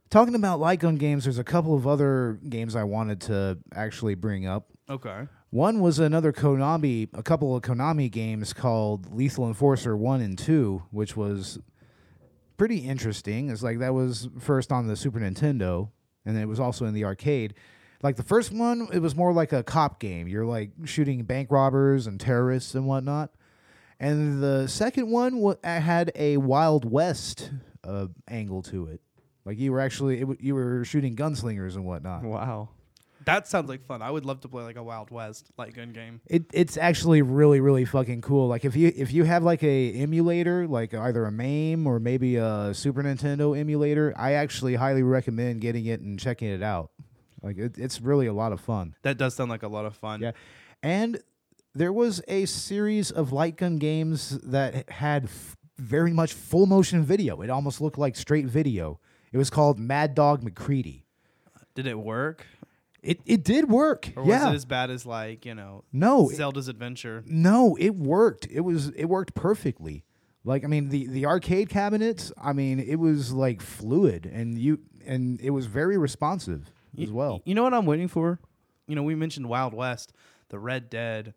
talking about light gun games, there's a couple of other games I wanted to actually bring up. Okay. One was a couple of Konami games called Lethal Enforcer 1 and 2, which was pretty interesting. It's like that was first on the Super Nintendo, and then it was also in the arcade. Like the first one, it was more like a cop game. You're like shooting bank robbers and terrorists and whatnot. And the second one had a Wild West angle to it. Like you were actually you were shooting gunslingers and whatnot. Wow. That sounds like fun. I would love to play like a Wild West light gun game. It's actually really, really fucking cool. Like if you have like a emulator, like either a MAME or maybe a Super Nintendo emulator, I actually highly recommend getting it and checking it out. Like it's really a lot of fun. That does sound like a lot of fun. Yeah. And there was a series of light gun games that had very much full motion video. It almost looked like straight video. It was called Mad Dog McCready. Did it work? It did work. Or was it as bad as Zelda's Adventure? No, it worked. It worked perfectly. Like, I mean, the arcade cabinets, I mean, it was like fluid and it was very responsive as well. You know what I'm waiting for? You know, we mentioned Wild West, the Red Dead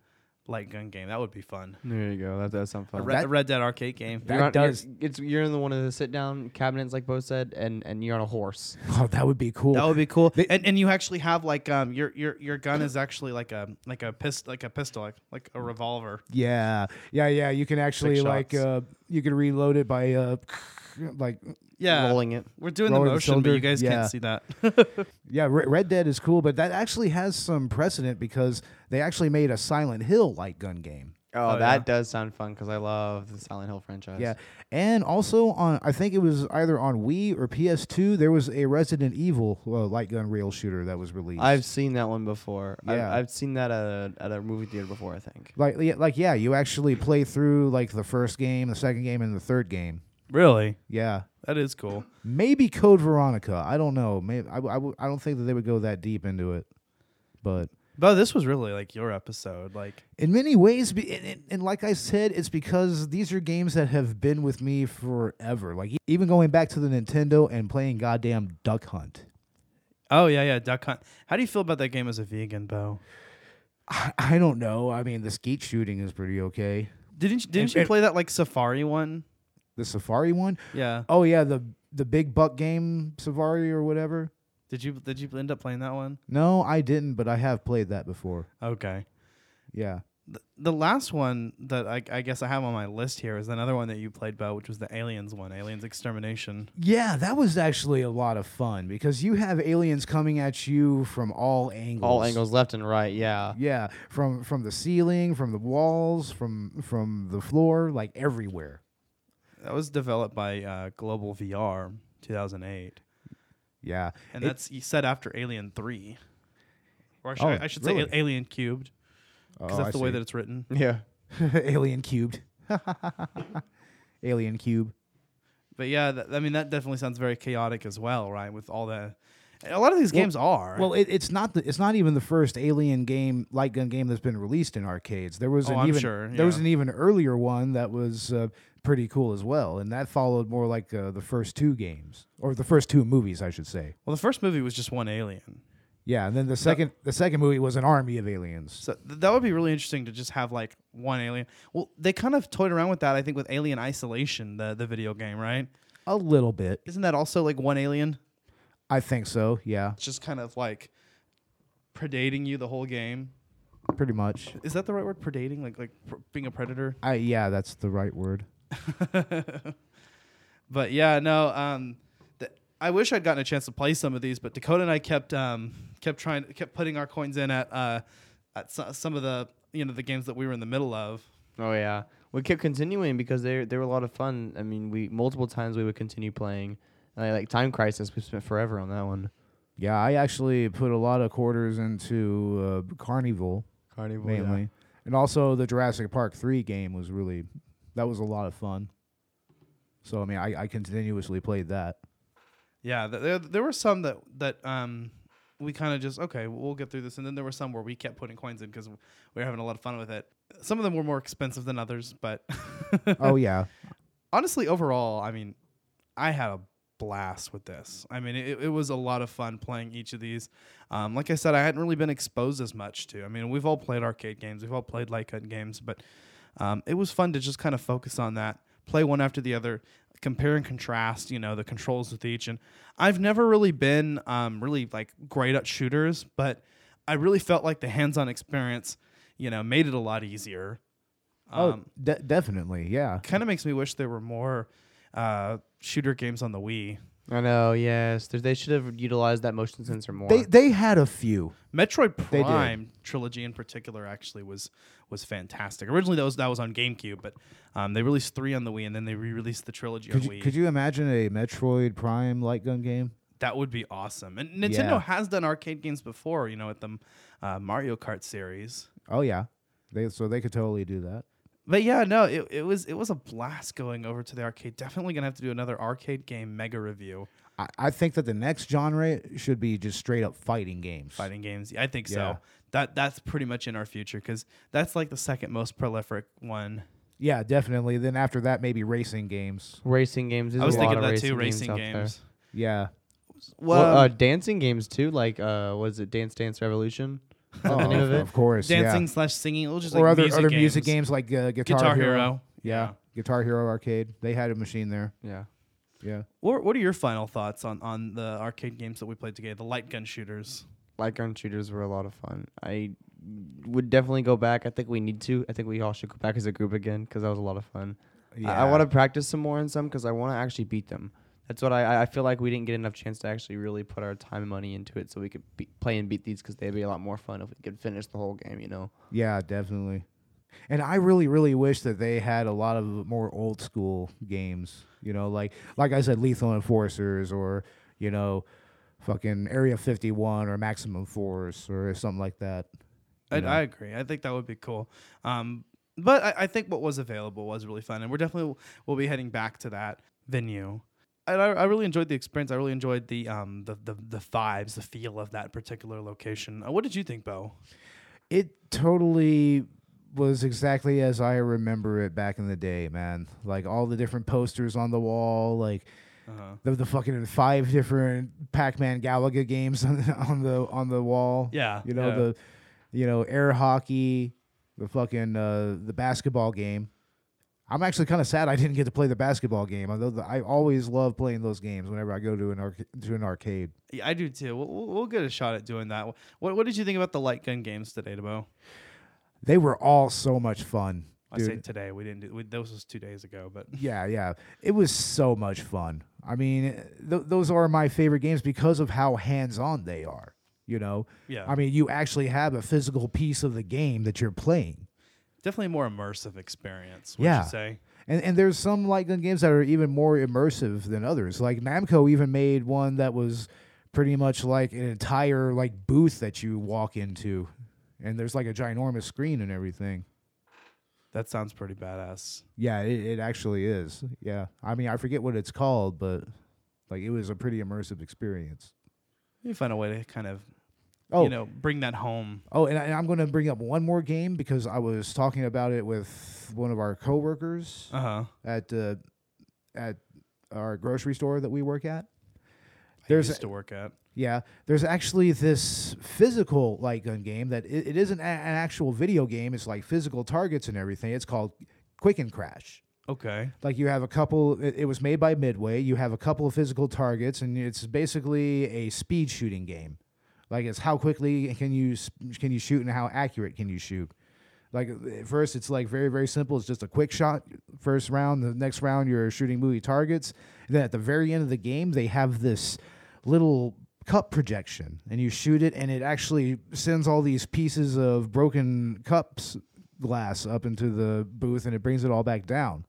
light gun game. That would be fun. There you go. That does sound fun. The Red Dead arcade game. You're in the one of the sit down cabinets, like Bo said, and you're on a horse. Oh, that would be cool. That would be cool. And you actually have like your gun is actually like a pistol, like a revolver. Yeah. You can actually you can reload it by rolling it. We're doing the motion, but you guys can't see that. Yeah, Red Dead is cool, but that actually has some precedent because they actually made a Silent Hill light gun game. Oh, that does sound fun because I love the Silent Hill franchise. Yeah, and also I think it was either on Wii or PS2, there was a Resident Evil light gun rail shooter that was released. I've seen that one before. Yeah. I've seen that at a movie theater before, I think. You actually play through like the first game, the second game, and the third game. Really? Yeah. That is cool. Maybe Code Veronica. I don't know. Maybe I don't think that they would go that deep into it. But this was really like your episode. Like in many ways, and like I said, it's because these are games that have been with me forever. Like even going back to the Nintendo and playing goddamn Duck Hunt. Oh, yeah, Duck Hunt. How do you feel about that game as a vegan, Bo? I don't know. I mean, the skeet shooting is pretty okay. Didn't you play that like Safari one? The Safari one? Yeah. Oh yeah, the Big Buck game Safari or whatever. Did you end up playing that one? No, I didn't, but I have played that before. Okay. Yeah. The last one that I guess I have on my list here is another one that you played, Beau, which was the Aliens one, Aliens Extermination. Yeah, that was actually a lot of fun because you have aliens coming at you from all angles. All angles, left and right, yeah. Yeah, from the ceiling, from the walls, from the floor, like everywhere. That was developed by Global VR 2008. Yeah. And that's set after Alien 3. Or actually, I should say Alien Cubed. Because that's the way that it's written. Yeah. Alien Cubed. Alien Cube. But yeah, that definitely sounds very chaotic as well, right? With all the... A lot of these games are. Well, it's not even the first Alien game, light gun game that's been released in arcades. There was was an even earlier one that was pretty cool as well, and that followed more like the first two games or the first two movies, I should say. Well, the first movie was just one alien. Yeah, and then the second movie was an army of aliens. So that would be really interesting to just have like one alien. Well, they kind of toyed around with that, I think, with Alien Isolation, the video game, right? A little bit. Isn't that also like one alien? I think so, yeah. It's just kind of like predating you the whole game. Pretty much. Is that the right word, predating? Like being a predator? Yeah, that's the right word. But yeah, no, I wish I'd gotten a chance to play some of these, but Dakota and I kept putting our coins in at some of the, you know, the games that we were in the middle of. Oh yeah. We kept continuing because they were a lot of fun. I mean, multiple times we would continue playing. Like Time Crisis, we spent forever on that one. Yeah, I actually put a lot of quarters into CarnEvil mainly, yeah. And also the Jurassic Park 3 game was that was a lot of fun. So I mean, I continuously played that. Yeah, there were some that we kind of just we'll get through this, and then there were some where we kept putting coins in because we were having a lot of fun with it. Some of them were more expensive than others, but oh yeah, honestly, overall, I mean, I had a blast with this. I mean, it was a lot of fun playing each of these. Like I said, I hadn't really been exposed as much to. I mean, we've all played arcade games, we've all played light gun games, but it was fun to just kind of focus on that, play one after the other, compare and contrast, you know, the controls with each. And I've never really been really like great at shooters, but I really felt like the hands-on experience, you know, made it a lot easier. Definitely, yeah. Kind of makes me wish there were more shooter games on the Wii. I know, yes. They should have utilized that motion sensor more. They had a few. Metroid Prime trilogy in particular actually was fantastic. Originally that was on GameCube, but they released 3 on the Wii and then they re-released the trilogy on Wii. Could you imagine a Metroid Prime light gun game? That would be awesome. And Nintendo has done arcade games before, you know, with the Mario Kart series. Oh, yeah. So they could totally do that. But yeah, no, it was a blast going over to the arcade. Definitely going to have to do another arcade game mega review. I think that the next genre should be just straight up fighting games. Fighting games. I think so. That's pretty much in our future because that's like the second most prolific one. Yeah, definitely. Then after that, maybe racing games. Racing games. I was thinking of that too, racing games. Yeah. Well, dancing games too. Like, was it Dance Dance Revolution? Oh, the name of it? Of course. Dancing/singing. Or like other music games like Guitar Hero. Yeah. Guitar Hero Arcade. They had a machine there. Yeah. Yeah. What are your final thoughts on the arcade games that we played together? The light gun shooters. Light gun shooters were a lot of fun. I would definitely go back. I think we need to. I think we all should go back as a group again because that was a lot of fun. Yeah. I want to practice some more in some because I want to actually beat them. That's what I feel like we didn't get enough chance to actually really put our time and money into it so we could play and beat these because they'd be a lot more fun if we could finish the whole game, you know? Yeah, definitely. And I really, really wish that they had a lot of more old school games, you know, like I said, Lethal Enforcers or, you know, fucking Area 51 or Maximum Force or something like that. I agree. I think that would be cool. But I think what was available was really fun, and we're definitely will be heading back to that venue. I really enjoyed the experience. I really enjoyed the vibes, the feel of that particular location. What did you think, Beau? It totally was exactly as I remember it back in the day, man. Like all the different posters on the wall, like the fucking 5 different Pac-Man Galaga games on the wall. Yeah, you know the air hockey, the fucking the basketball game. I'm actually kind of sad I didn't get to play the basketball game. Although I always love playing those games whenever I go to an arcade. Yeah, I do too. We'll get a shot at doing that. What did you think about the light gun games today, Debo? They were all so much fun. Dude. I say today. We didn't. Those was 2 days ago, but yeah, it was so much fun. I mean, those are my favorite games because of how hands-on they are. You know. Yeah. I mean, you actually have a physical piece of the game that you're playing. Definitely more immersive experience, would you say? And there's some light gun games that are even more immersive than others. Like Namco even made one that was pretty much like an entire like booth that you walk into. And there's like a ginormous screen and everything. That sounds pretty badass. Yeah, it actually is. Yeah. I mean, I forget what it's called, but like it was a pretty immersive experience. You find a way to kind of... you know, bring that home. Oh, and I'm going to bring up one more game because I was talking about it with one of our coworkers at our grocery store that we work at. I used to work at. Yeah, there's actually this physical light gun game that it isn't an actual video game. It's like physical targets and everything. It's called Quick and Crash. Okay. Like you have a couple. It was made by Midway. You have a couple of physical targets, and it's basically a speed shooting game. Like it's how quickly can you shoot and how accurate can you shoot. Like at first it's like very, very simple. It's just a quick shot first round. The next round you're shooting movie targets. And then at the very end of the game they have this little cup projection and you shoot it and it actually sends all these pieces of broken cups glass up into the booth and it brings it all back down.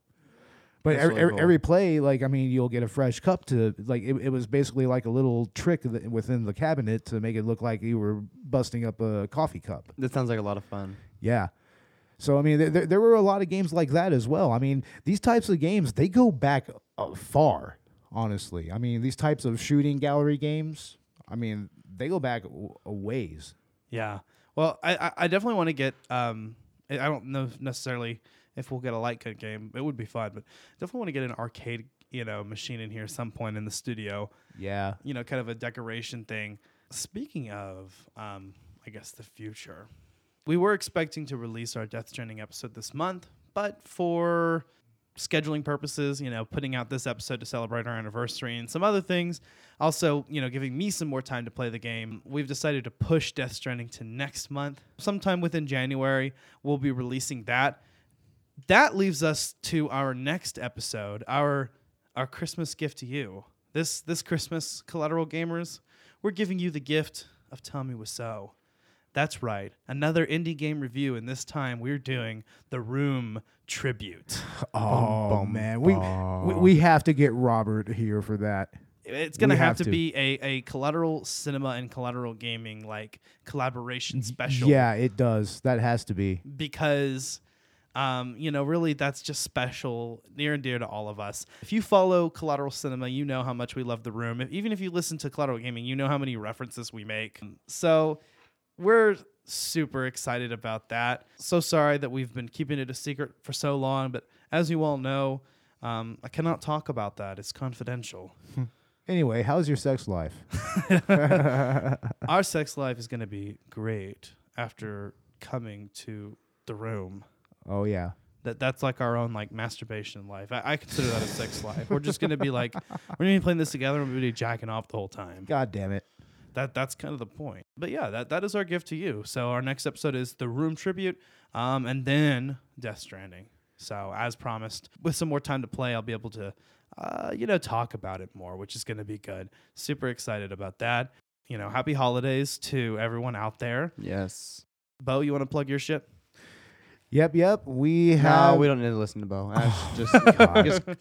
But every play, like, I mean, you'll get a fresh cup to, like, it was basically like a little trick within the cabinet to make it look like you were busting up a coffee cup. That sounds like a lot of fun. Yeah. So, I mean, there were a lot of games like that as well. I mean, these types of games, they go back far, honestly. I mean, these types of shooting gallery games, I mean, they go back a ways. Yeah. Well, I definitely want to get, I don't know necessarily... If we'll get a light gun game, it would be fun. But definitely want to get an arcade, you know, machine in here some point in the studio. Yeah. You know, kind of a decoration thing. Speaking of, I guess, the future. We were expecting to release our Death Stranding episode this month. But for scheduling purposes, you know, putting out this episode to celebrate our anniversary and some other things. Also, you know, giving me some more time to play the game. We've decided to push Death Stranding to next month. Sometime within January, we'll be releasing that. That leaves us to our next episode, our Christmas gift to you. This Christmas, Collateral Gamers, we're giving you the gift of Tell Me What's So. That's right, another indie game review, and this time we're doing the Room tribute. Oh, man, we have to get Robert here for that. It's going to have to be a Collateral Cinema and Collateral Gaming like collaboration special. Yeah, it does. That has to be. Because, you know, really that's just special, near and dear to all of us. If you follow Collateral Cinema, you know how much we love The Room. Even if you listen to Collateral Gaming, you know how many references we make. So we're super excited about that. So sorry that we've been keeping it a secret for so long, but as you all know, I cannot talk about that. It's confidential. Anyway, how's your sex life? Our sex life is going to be great after coming to The Room. Oh, yeah. That's like our own like masturbation life. I consider that a sex life. We're just going to be like, we're going to be playing this together and we're going to be jacking off the whole time. God damn it. That's kind of the point. But yeah, that is our gift to you. So our next episode is The Room Tribute, and then Death Stranding. So as promised, with some more time to play, I'll be able to, you know, talk about it more, which is going to be good. Super excited about that. You know, happy holidays to everyone out there. Yes. Beau, you want to plug your shit? Yep. No, we don't need to listen to Beau. Just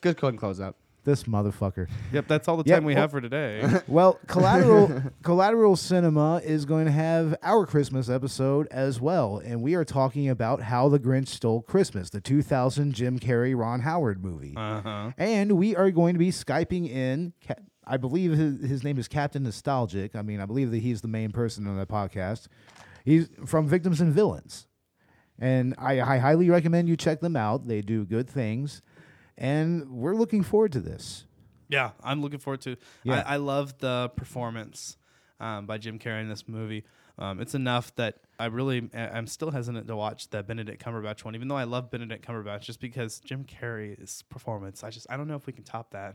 go ahead and close up. This motherfucker. Yep, that's all the time we have for today. Well, Collateral Cinema is going to have our Christmas episode as well, and we are talking about How the Grinch Stole Christmas, the 2000 Jim Carrey, Ron Howard movie. Uh-huh. And we are going to be Skyping in, I believe his name is Captain Nostalgic. I mean, I believe that he's the main person on that podcast. He's from Victims and Villains, and I highly recommend you check them out. They do good things. And we're looking forward to this. Yeah, I'm looking forward to it. Yeah. I love the performance by Jim Carrey in this movie. It's enough that I really am still hesitant to watch the Benedict Cumberbatch one, even though I love Benedict Cumberbatch, just because Jim Carrey's performance, I don't know if we can top that.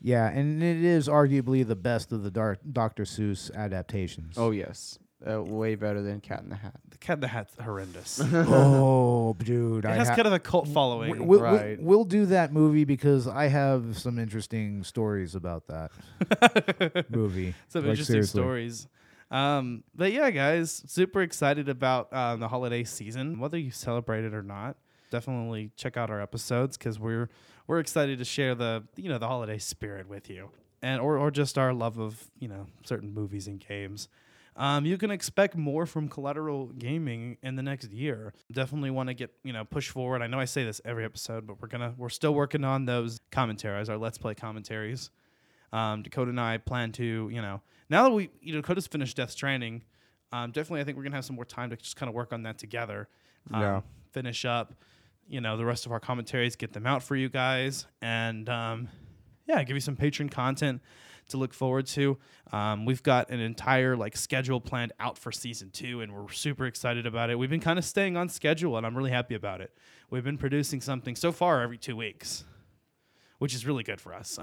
Yeah, and it is arguably the best of the Dr. Seuss adaptations. Oh, yes. Way better than Cat in the Hat. The Cat in the Hat's horrendous. Oh, dude. It has kind of a cult following. Right. We'll do that movie because I have some interesting stories about that movie. Some interesting stories. But yeah, guys, super excited about the holiday season. Whether you celebrate it or not, definitely check out our episodes because we're excited to share the holiday spirit with you. And or just our love of, you know, certain movies and games. You can expect more from Collateral Gaming in the next year. Definitely want to push forward. I know I say this every episode, but we're still working on those commentaries, our Let's Play commentaries. Dakota and I plan to, now that Dakota's finished Death Stranding, definitely I think we're gonna have some more time to just kind of work on that together. Finish up, the rest of our commentaries, get them out for you guys, and give you some Patreon content to look forward to. We've got an entire schedule planned out for season 2, and we're super excited about it. We've been kind of staying on schedule, and I'm really happy about it. We've been producing something so far every 2 weeks, which is really good for us.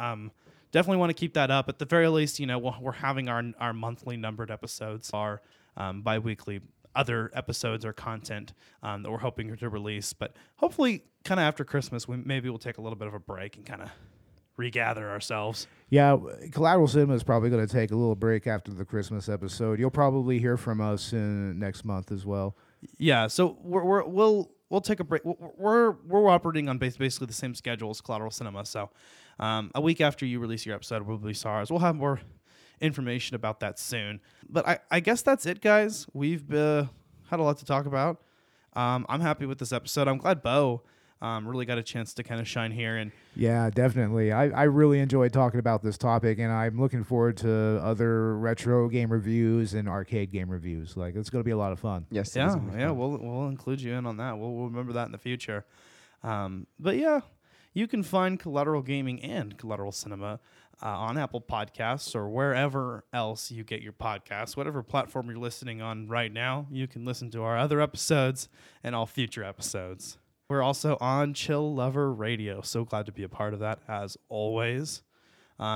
Definitely want to keep that up. At the very least, we're having our monthly numbered episodes, our bi-weekly other episodes or content that we're hoping to release. But hopefully kind of after Christmas, we'll take a little bit of a break and kind of regather ourselves. Yeah, Collateral Cinema is probably going to take a little break after the Christmas episode. You'll probably hear from us next month as well. Yeah, so we'll take a break. We're operating on basically the same schedule as Collateral Cinema. So a week after you release your episode, we'll release ours. We'll have more information about that soon. But I guess that's it, guys. We've had a lot to talk about. I'm happy with this episode. I'm glad Beau really got a chance to kind of shine here. And yeah, definitely. I really enjoyed talking about this topic, and I'm looking forward to other retro game reviews and arcade game reviews. It's going to be a lot of fun. Yes. Yeah. Yeah. We'll include you in on that. We'll remember that in the future. But yeah, you can find Collateral Gaming and Collateral Cinema on Apple Podcasts or wherever else you get your podcasts. Whatever platform you're listening on right now, you can listen to our other episodes and all future episodes. We're also on Chill Lover Radio. So glad to be a part of that, as always.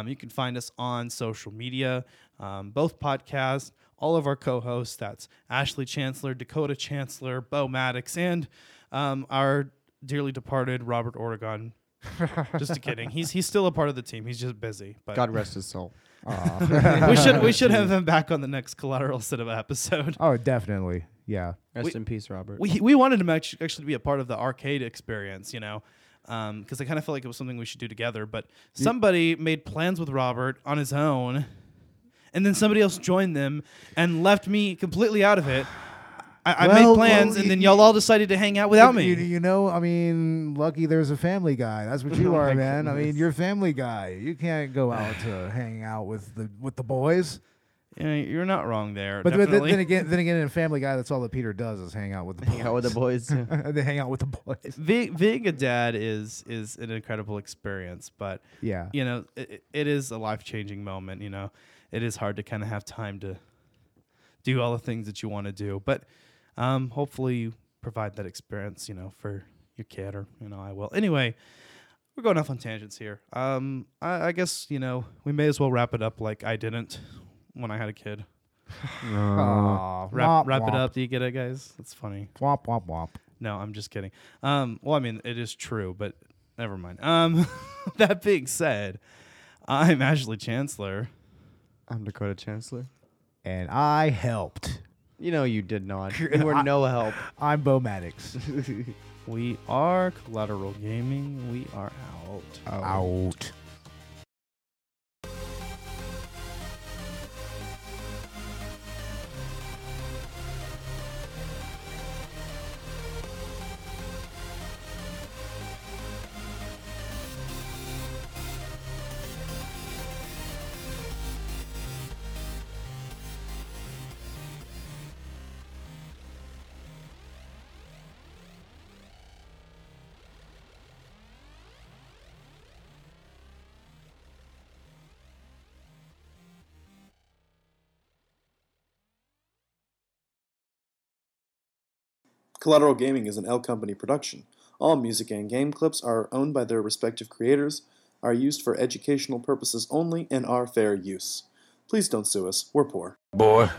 You can find us on social media, both podcasts, all of our co-hosts. That's Ashley Chancellor, Dakota Chancellor, Beau Maddox, and our dearly departed Robert Oregon. Just kidding. He's still a part of the team. He's just busy. But God rest his soul. We should have him back on the next Collateral Cinema episode. Oh, definitely. Yeah. Rest in peace, Robert. We wanted him actually to be a part of the arcade experience, because I kind of felt like it was something we should do together. But somebody made plans with Robert on his own, and then somebody else joined them and left me completely out of it. I made plans, and then y'all all decided to hang out without me. You know, I mean, lucky there's a family guy. That's what you are, man. Goodness. I mean, you're a family guy. You can't go out to hang out with the boys. Yeah, you're not wrong there. But then again, in Family Guy, that's all that Peter does is hang out with the boys. Hang out with the boys. They hang out with the boys. Being a dad is an incredible experience, but yeah, you know, it is a life changing moment. You know, it is hard to kind of have time to do all the things that you want to do, but hopefully you provide that experience, you know, for your kid, or you know, I will. Anyway, we're going off on tangents here. I guess, you know, we may as well wrap it up like I didn't when I had a kid. Wrap it up. Do you get it, guys? That's funny. Womp womp womp. No, I'm just kidding. Well, I mean, it is true, but never mind. That being said, I'm Ashley Chancellor. I'm Dakota Chancellor, and I helped. You know you did not. You were no help. I'm Beau Maddox. We are Collateral Gaming. We are out. Collateral Gaming is an L Company production. All music and game clips are owned by their respective creators, are used for educational purposes only, and are fair use. Please don't sue us. We're poor. Boy.